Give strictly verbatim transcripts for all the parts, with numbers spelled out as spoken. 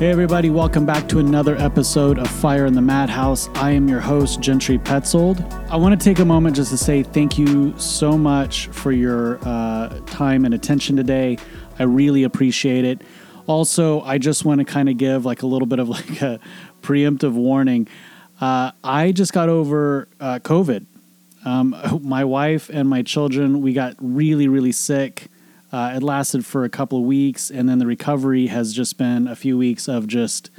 Hey everybody, welcome back to another episode of Fire in the Madhouse. I am your host, Gentry Petzold. I want to take a moment just to say thank you so much for your uh, time and attention today. I really appreciate it. Also, I just want to kind of give like a little bit of like a preemptive warning. Uh, I just got over uh, COVID. Um, my wife and my children, we got really, really sick. Uh, it lasted for a couple of weeks, and then the recovery has just been a few weeks of just,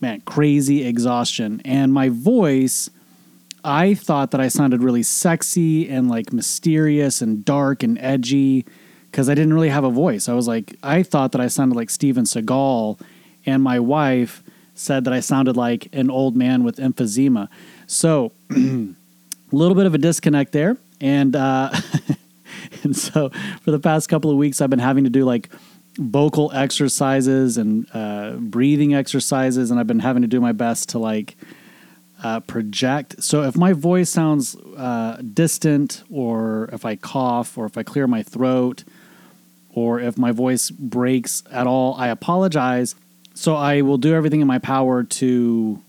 man, crazy exhaustion. And my voice, I thought that I sounded really sexy and, like, mysterious and dark and edgy because I didn't really have a voice. I was like, I thought that I sounded like Steven Seagal, and my wife said that I sounded like an old man with emphysema. So, a little bit of a disconnect there, and... uh And so for the past couple of weeks, I've been having to do like vocal exercises and uh, breathing exercises. And I've been having to do my best to like uh, project. So if my voice sounds uh, distant, or if I cough, or if I clear my throat, or if my voice breaks at all, I apologize. So I will do everything in my power to,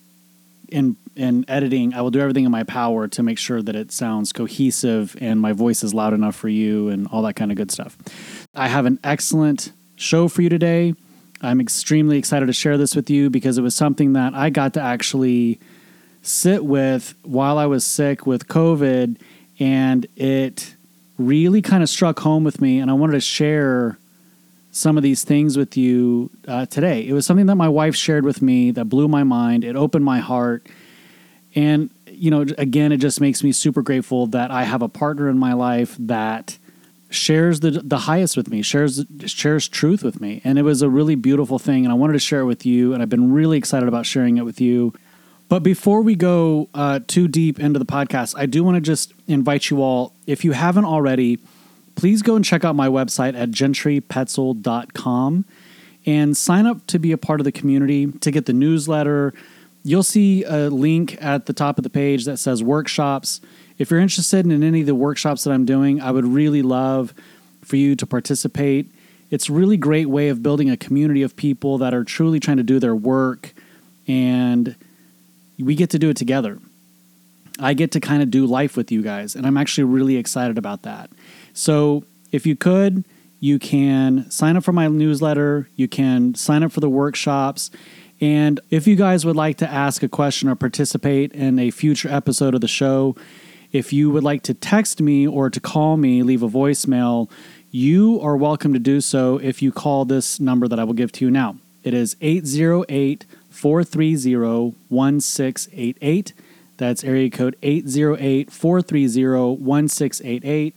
in in editing, I will do everything in my power to make sure that it sounds cohesive and my voice is loud enough for you and all that kind of good stuff. I have an excellent show for you today. I'm extremely excited to share this with you because it was something that I got to actually sit with while I was sick with COVID, and it really kind of struck home with me, and I wanted to share some of these things with you uh, today. It was something that my wife shared with me that blew my mind. It opened my heart. And, you know, again, it just makes me super grateful that I have a partner in my life that shares the the highest with me, shares shares truth with me. And it was a really beautiful thing, and I wanted to share it with you, and I've been really excited about sharing it with you. But before we go uh, too deep into the podcast, I do want to just invite you all, if you haven't already, please go and check out my website at Gentry Petzl dot com and sign up to be a part of the community, to get the newsletter. You'll see a link at the top of the page that says workshops. If you're interested in any of the workshops that I'm doing, I would really love for you to participate. It's a really great way of building a community of people that are truly trying to do their work, and we get to do it together. I get to kind of do life with you guys, and I'm actually really excited about that. So if you could, you can sign up for my newsletter. You can sign up for the workshops. And if you guys would like to ask a question or participate in a future episode of the show, if you would like to text me or to call me, leave a voicemail, you are welcome to do so if you call this number that I will give to you now. It is eight zero eight, four three zero, one six eight eight. That's area code eight zero eight, four three zero, one six eight eight.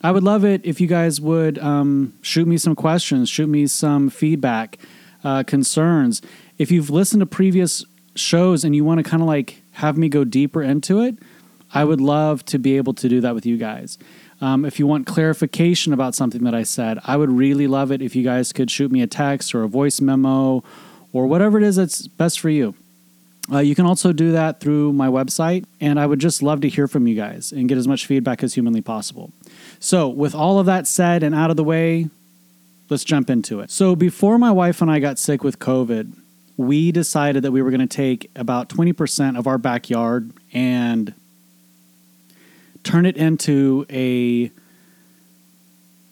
I would love it if you guys would um, shoot me some questions, shoot me some feedback, uh, concerns. If you've listened to previous shows and you want to kind of like have me go deeper into it, I would love to be able to do that with you guys. Um, if you want clarification about something that I said, I would really love it if you guys could shoot me a text or a voice memo or whatever it is that's best for you. Uh, you can also do that through my website, and I would just love to hear from you guys and get as much feedback as humanly possible. So with all of that said and out of the way, let's jump into it. So before my wife and I got sick with COVID, we decided that we were going to take about twenty percent of our backyard and turn it into a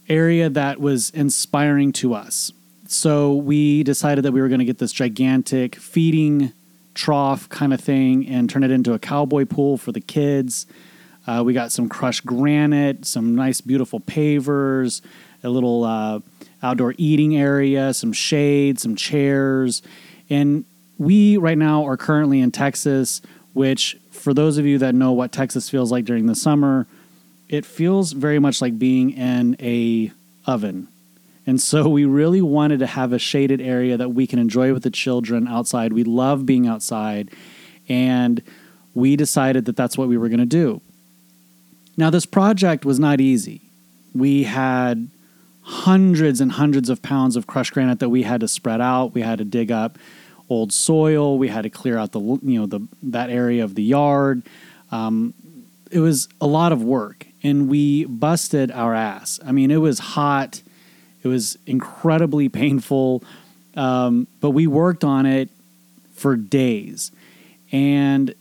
area that was inspiring to us. So we decided that we were going to get this gigantic feeding trough kind of thing and turn it into a cowboy pool for the kids. Uh, we got some crushed granite, some nice beautiful pavers, a little uh, outdoor eating area, some shade, some chairs. And we right now are currently in Texas, which for those of you that know what Texas feels like during the summer, it feels very much like being in a oven. And so we really wanted to have a shaded area that we can enjoy with the children outside. We love being outside, and we decided that that's what we were going to do. Now, this project was not easy. We had hundreds and hundreds of pounds of crushed granite that we had to spread out. We had to dig up old soil. We had to clear out the you know the that area of the yard. Um, it was a lot of work, and we busted our ass. I mean, it was hot. It was incredibly painful. Um, but we worked on it for days. And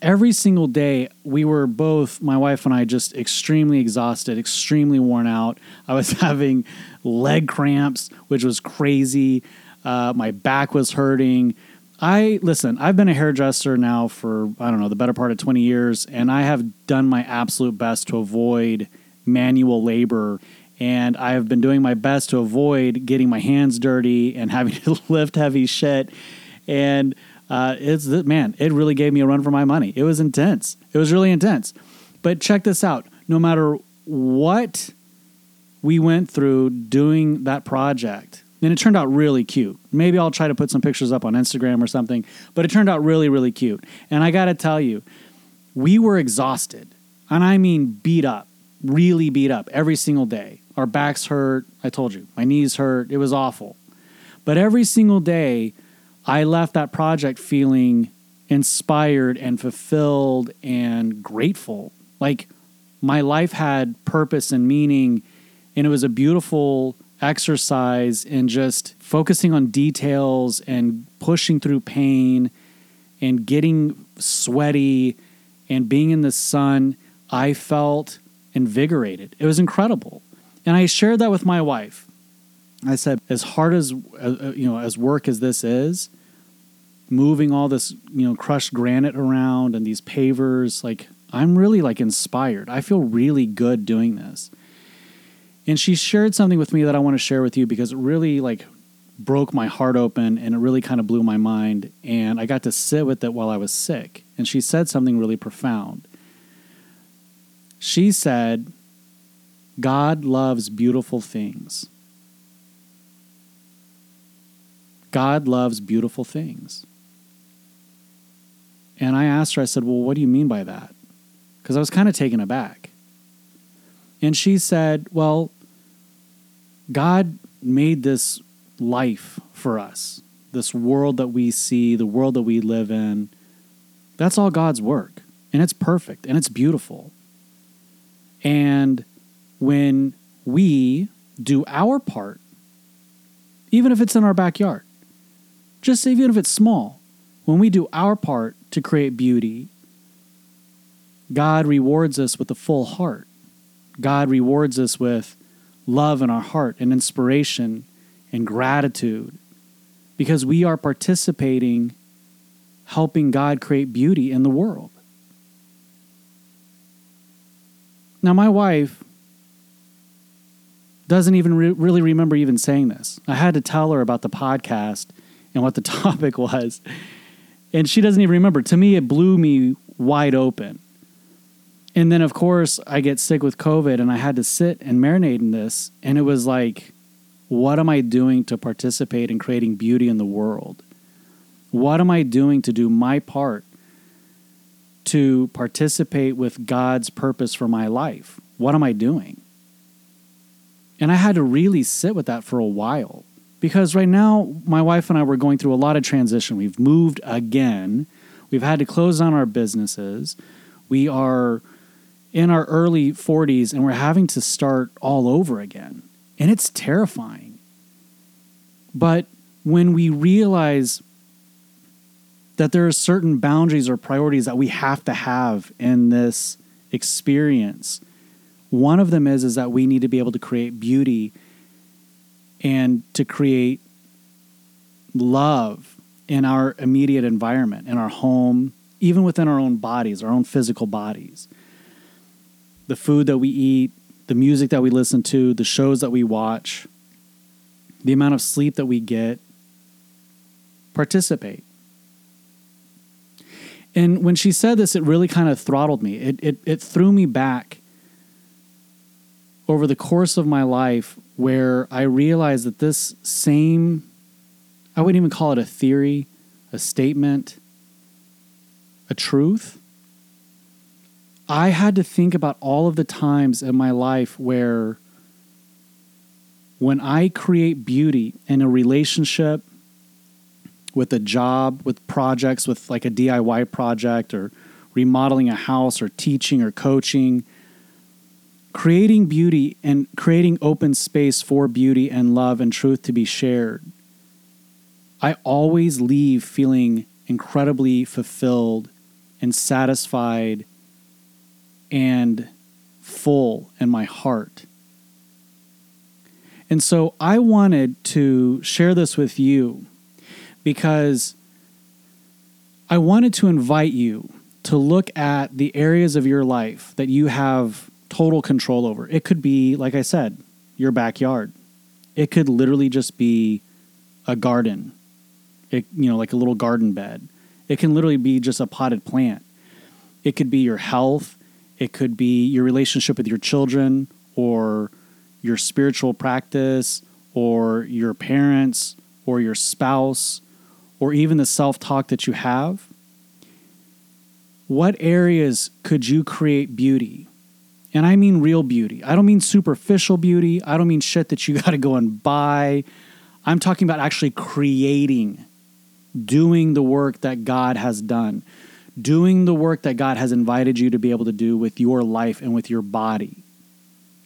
every single day, we were both, my wife and I, just extremely exhausted, extremely worn out. I was having leg cramps, which was crazy. Uh, my back was hurting. I, listen, I've been a hairdresser now for, I don't know, the better part of twenty years, and I have done my absolute best to avoid manual labor. And I have been doing my best to avoid getting my hands dirty and having to lift heavy shit. And uh, it's, man, it really gave me a run for my money. It was intense. It was really intense. But check this out. No matter what we went through doing that project, and it turned out really cute. Maybe I'll try to put some pictures up on Instagram or something, but it turned out really, really cute. And I got to tell you, we were exhausted. And I mean beat up, really beat up every single day. Our backs hurt. I told you, my knees hurt. It was awful. But every single day, I left that project feeling inspired and fulfilled and grateful. Like, my life had purpose and meaning, and it was a beautiful exercise in just focusing on details and pushing through pain and getting sweaty and being in the sun. I felt invigorated. It was incredible. And I shared that with my wife. I said, as hard as, uh, you know, as work as this is, moving all this, you know, crushed granite around and these pavers, like, I'm really, like, inspired. I feel really good doing this. And she shared something with me that I want to share with you, because it really, like, broke my heart open, and it really kind of blew my mind. And I got to sit with it while I was sick. And she said something really profound. She said, God loves beautiful things. God loves beautiful things. And I asked her, I said, well, what do you mean by that? Because I was kind of taken aback. And she said, well, God made this life for us, this world that we see, the world that we live in. That's all God's work. And it's perfect. And it's beautiful. And when we do our part, even if it's in our backyard, just even if it's small, when we do our part to create beauty, God rewards us with a full heart. God rewards us with love in our heart and inspiration and gratitude, because we are participating, helping God create beauty in the world. Now, my wife doesn't even re- really remember even saying this. I had to tell her about the podcast and what the topic was. And she doesn't even remember. To me, it blew me wide open. And then, of course, I get sick with COVID, and I had to sit and marinate in this. And it was like, what am I doing to participate in creating beauty in the world? What am I doing to do my part to participate with God's purpose for my life? What am I doing? And I had to really sit with that for a while. Because right now, my wife and I were going through a lot of transition. We've moved again. We've had to close down our businesses. We are in our early forties, and we're having to start all over again. And it's terrifying. But when we realize that there are certain boundaries or priorities that we have to have in this experience, one of them is, is that we need to be able to create beauty and to create love in our immediate environment, in our home, even within our own bodies, our own physical bodies. The food that we eat, the music that we listen to, the shows that we watch, the amount of sleep that we get. Participate. And when she said this, it really kind of throttled me. It, it, it threw me back over the course of my life, where I realized that this same, I wouldn't even call it a theory, a statement, a truth. I had to think about all of the times in my life where when I create beauty in a relationship, with a job, with projects, with like a D I Y project or remodeling a house or teaching or coaching, creating beauty and creating open space for beauty and love and truth to be shared I always leave feeling incredibly fulfilled and satisfied and full in my heart. And so I wanted to share this with you because I wanted to invite you to look at the areas of your life that you have total control over. It could be, like I said, your backyard. It could literally just be a garden, it, you know, like a little garden bed. It can literally be just a potted plant. It could be your health. It could be your relationship with your children or your spiritual practice or your parents or your spouse or even the self-talk that you have. What areas could you create beauty? And I mean real beauty. I don't mean superficial beauty. I don't mean shit that you got to go and buy. I'm talking about actually creating, doing the work that God has done, doing the work that God has invited you to be able to do with your life and with your body.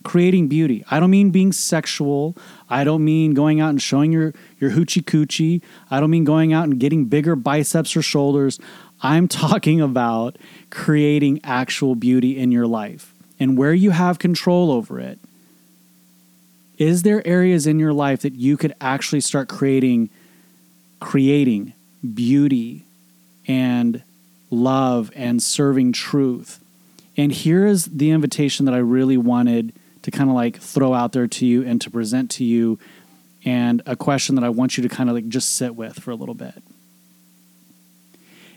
Creating beauty. I don't mean being sexual. I don't mean going out and showing your, your hoochie coochie. I don't mean going out and getting bigger biceps or shoulders. I'm talking about creating actual beauty in your life and where you have control over it. Is there areas in your life that you could actually start creating, creating beauty and love and serving truth? And here is the invitation that I really wanted to kind of like throw out there to you and to present to you, and a question that I want you to kind of like just sit with for a little bit.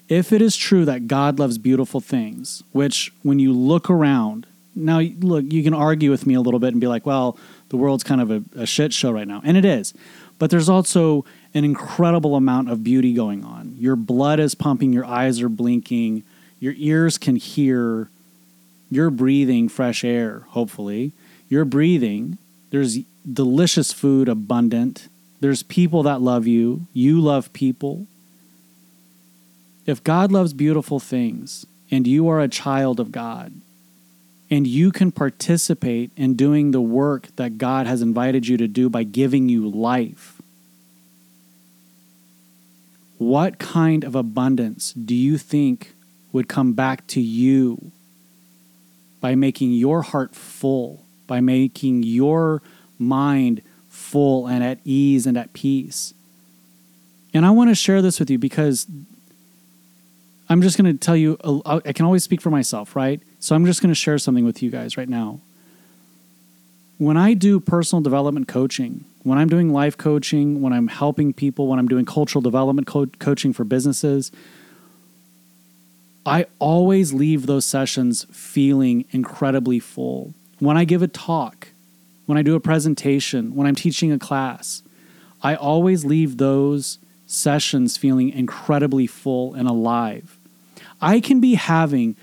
If it is true that God loves beautiful things, which when you look around, now look, you can argue with me a little bit and be like, well, the world's kind of a, a shit show right now. And it is. But there's also an incredible amount of beauty going on. Your blood is pumping, your eyes are blinking, your ears can hear, you're breathing fresh air, hopefully. You're breathing. There's delicious food abundant. There's people that love you. You love people. If God loves beautiful things and you are a child of God and you can participate in doing the work that God has invited you to do by giving you life, what kind of abundance do you think would come back to you by making your heart full, by making your mind full and at ease and at peace? And I want to share this with you because I'm just going to tell you, I can always speak for myself, right? So I'm just going to share something with you guys right now. When I do personal development coaching, when I'm doing life coaching, when I'm helping people, when I'm doing cultural development co- coaching for businesses, I always leave those sessions feeling incredibly full. When I give a talk, when I do a presentation, when I'm teaching a class, I always leave those sessions feeling incredibly full and alive. I can be having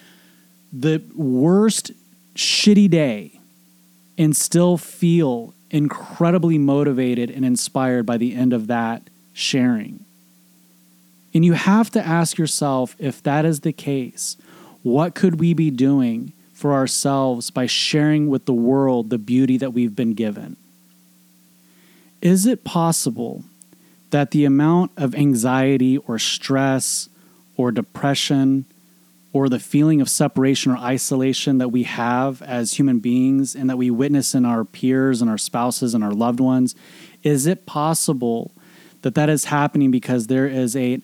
the worst shitty day and still feel incredibly motivated and inspired by the end of that sharing. And you have to ask yourself, if that is the case, what could we be doing for ourselves by sharing with the world the beauty that we've been given? Is it possible that the amount of anxiety or stress or depression or the feeling of separation or isolation that we have as human beings and that we witness in our peers and our spouses and our loved ones, is it possible that that is happening because there is a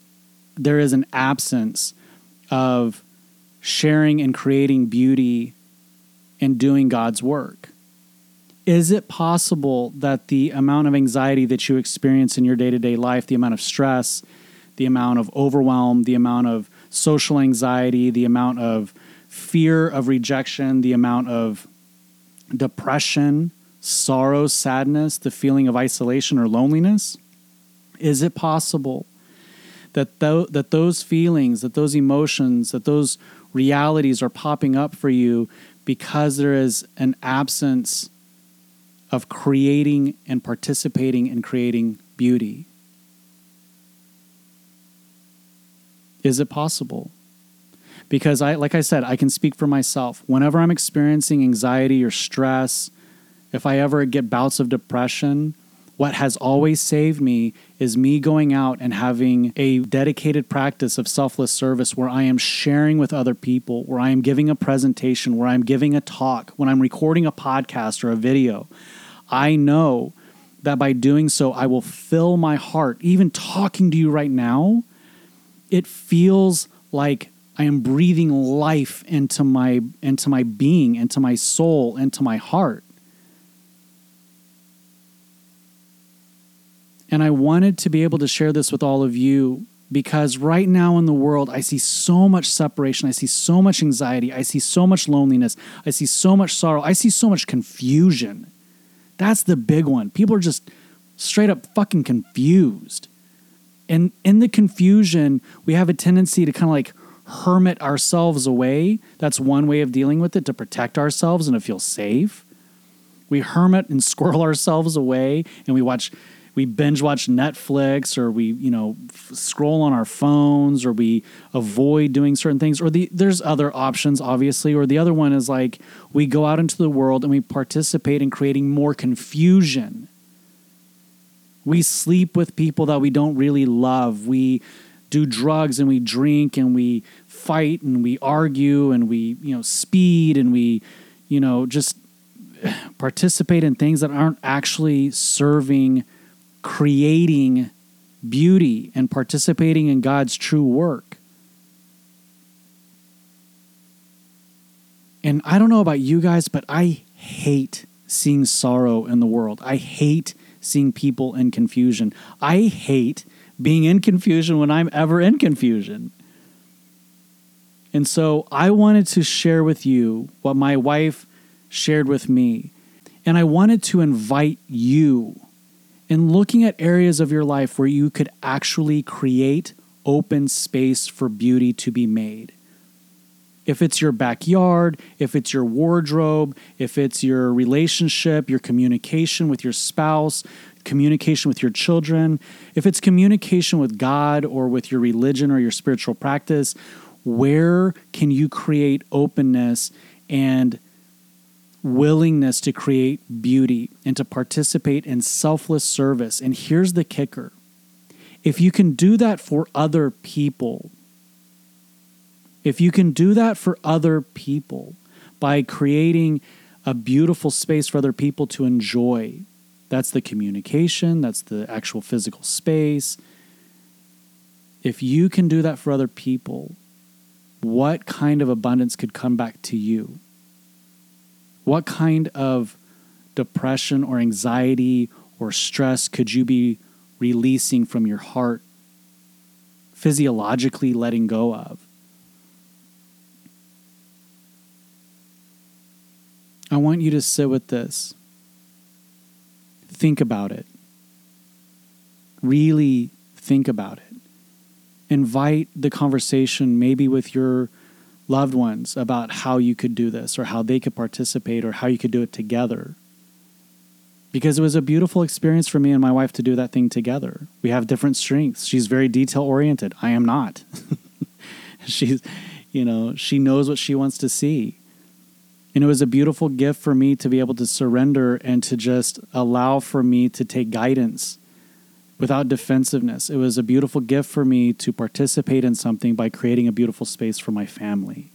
There is an absence of sharing and creating beauty and doing God's work? Is it possible that the amount of anxiety that you experience in your day-to-day life, the amount of stress, the amount of overwhelm, the amount of social anxiety, the amount of fear of rejection, the amount of depression, sorrow, sadness, the feeling of isolation or loneliness? Is it possible That, th- that those feelings, that those emotions, that those realities are popping up for you because there is an absence of creating and participating in creating beauty? Is it possible? Because, I, like I said, I can speak for myself. Whenever I'm experiencing anxiety or stress, if I ever get bouts of depression, What has always saved me is me going out and having a dedicated practice of selfless service where I am sharing with other people, where I am giving a presentation, where I'm giving a talk, when I'm recording a podcast or a video. I know that by doing so, I will fill my heart. Even talking to you right now, it feels like I am breathing life into my into my being, into my soul, into my heart. And I wanted to be able to share this with all of you because right now in the world, I see so much separation. I see so much anxiety. I see so much loneliness. I see so much sorrow. I see so much confusion. That's the big one. People are just straight up fucking confused. And in the confusion, we have a tendency to kind of like hermit ourselves away. That's one way of dealing with it, to protect ourselves and to feel safe. We hermit and squirrel ourselves away and we watch... We binge watch Netflix, or we, you know, f- scroll on our phones, or we avoid doing certain things. Or the there's other options, obviously. Or the other one is like we go out into the world and we participate in creating more confusion. We sleep with people that we don't really love. We do drugs and we drink and we fight and we argue and we, you know, speed and we, you know, just participate in things that aren't actually serving creating beauty and participating in God's true work. And I don't know about you guys, but I hate seeing sorrow in the world. I hate seeing people in confusion. I hate being in confusion when I'm ever in confusion. And so I wanted to share with you what my wife shared with me. And I wanted to invite you in looking at areas of your life where you could actually create open space for beauty to be made. If it's your backyard, if it's your wardrobe, if it's your relationship, your communication with your spouse, communication with your children, if it's communication with God or with your religion or your spiritual practice, where can you create openness and willingness to create beauty and to participate in selfless service? And here's the kicker. If you can do that for other people, if you can do that for other people by creating a beautiful space for other people to enjoy, that's the communication, that's the actual physical space. If you can do that for other people, what kind of abundance could come back to you? What kind of depression or anxiety or stress could you be releasing from your heart, physiologically letting go of? I want you to sit with this. Think about it. Really think about it. Invite the conversation maybe with your loved ones about how you could do this or how they could participate or how you could do it together. Because it was a beautiful experience for me and my wife to do that thing together. We have different strengths. She's very detail-oriented. I am not. She's, you know, she knows what she wants to see. And it was a beautiful gift for me to be able to surrender and to just allow for me to take guidance without defensiveness. It was a beautiful gift for me to participate in something by creating a beautiful space for my family.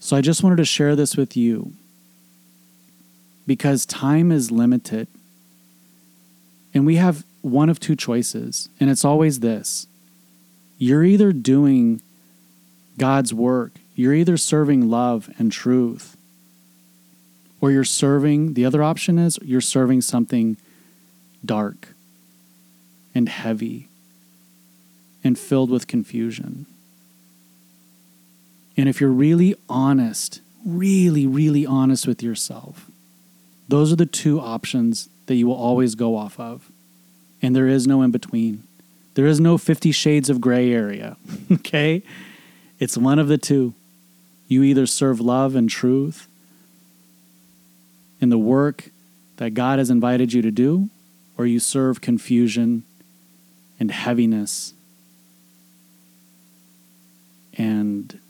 So I just wanted to share this with you because time is limited. And we have one of two choices, and it's always this. You're either doing God's work, you're either serving love and truth, or you're serving, the other option is you're serving something dark and heavy and filled with confusion. And if you're really honest, really, really honest with yourself, those are the two options that you will always go off of. And there is no in between. There is no fifty shades of gray area, okay? It's one of the two. You either serve love and truth in the work that God has invited you to do, or you serve confusion and heaviness and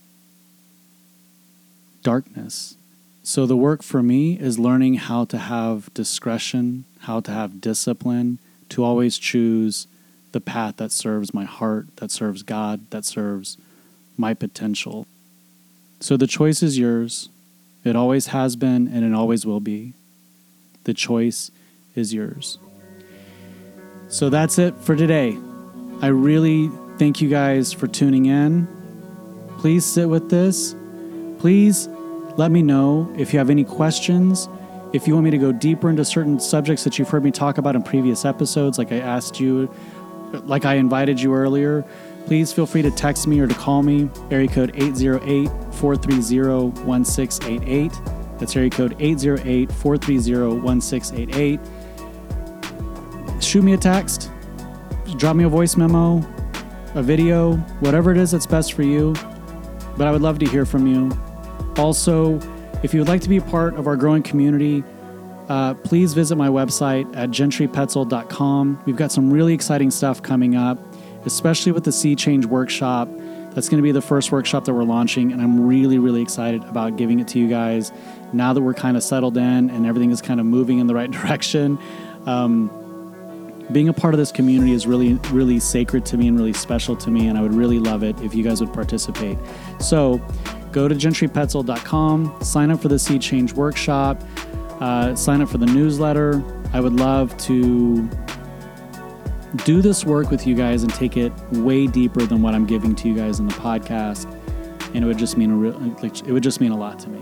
darkness So the work for me is learning how to have discretion, how to have discipline, to always choose the path that serves my heart, that serves God, that serves my potential. So the choice is yours. It always has been, and it always will be. The choice is yours. So that's it for today. I really thank you guys for tuning in. Please sit with this. Please let me know if you have any questions, if you want me to go deeper into certain subjects that you've heard me talk about in previous episodes, like I asked you, like I invited you earlier. Please feel free to text me or to call me, area code eight zero eight, four three zero, one six eight eight. That's area code eight zero eight, four three zero, one six eight eight. Shoot me a text, drop me a voice memo, a video, whatever it is that's best for you. But I would love to hear from you. Also, if you would like to be a part of our growing community, uh, please visit my website at Gentry Petzl dot com. We've got some really exciting stuff coming up, especially with the Sea Change workshop. That's going to be the first workshop that we're launching, and I'm really, really excited about giving it to you guys now that we're kind of settled in and everything is kind of moving in the right direction. Um, being a part of this community is really, really sacred to me and really special to me, and I would really love it if you guys would participate. So go to Gentry Petzl dot com, sign up for the Sea Change workshop, uh, sign up for the newsletter. I would love to do this work with you guys and take it way deeper than what I'm giving to you guys in the podcast, and it would just mean a real, it would just mean a lot to me.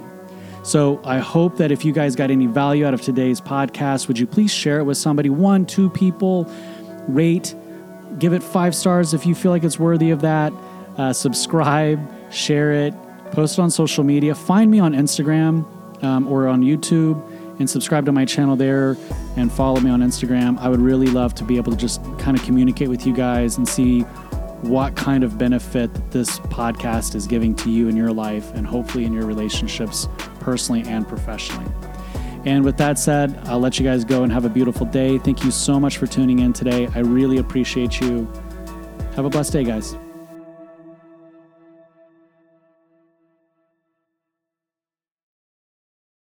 So I hope that if you guys got any value out of today's podcast, would you please share it with somebody, one, two people, rate, give it five stars if you feel like it's worthy of that, uh, subscribe, share it, post it on social media, find me on Instagram um, or on YouTube, and subscribe to my channel there and follow me on Instagram. I would really love to be able to just kind of communicate with you guys and see what kind of benefit this podcast is giving to you in your life and hopefully in your relationships personally and professionally. And with that said, I'll let you guys go and have a beautiful day. Thank you so much for tuning in today. I really appreciate you. Have a blessed day, guys.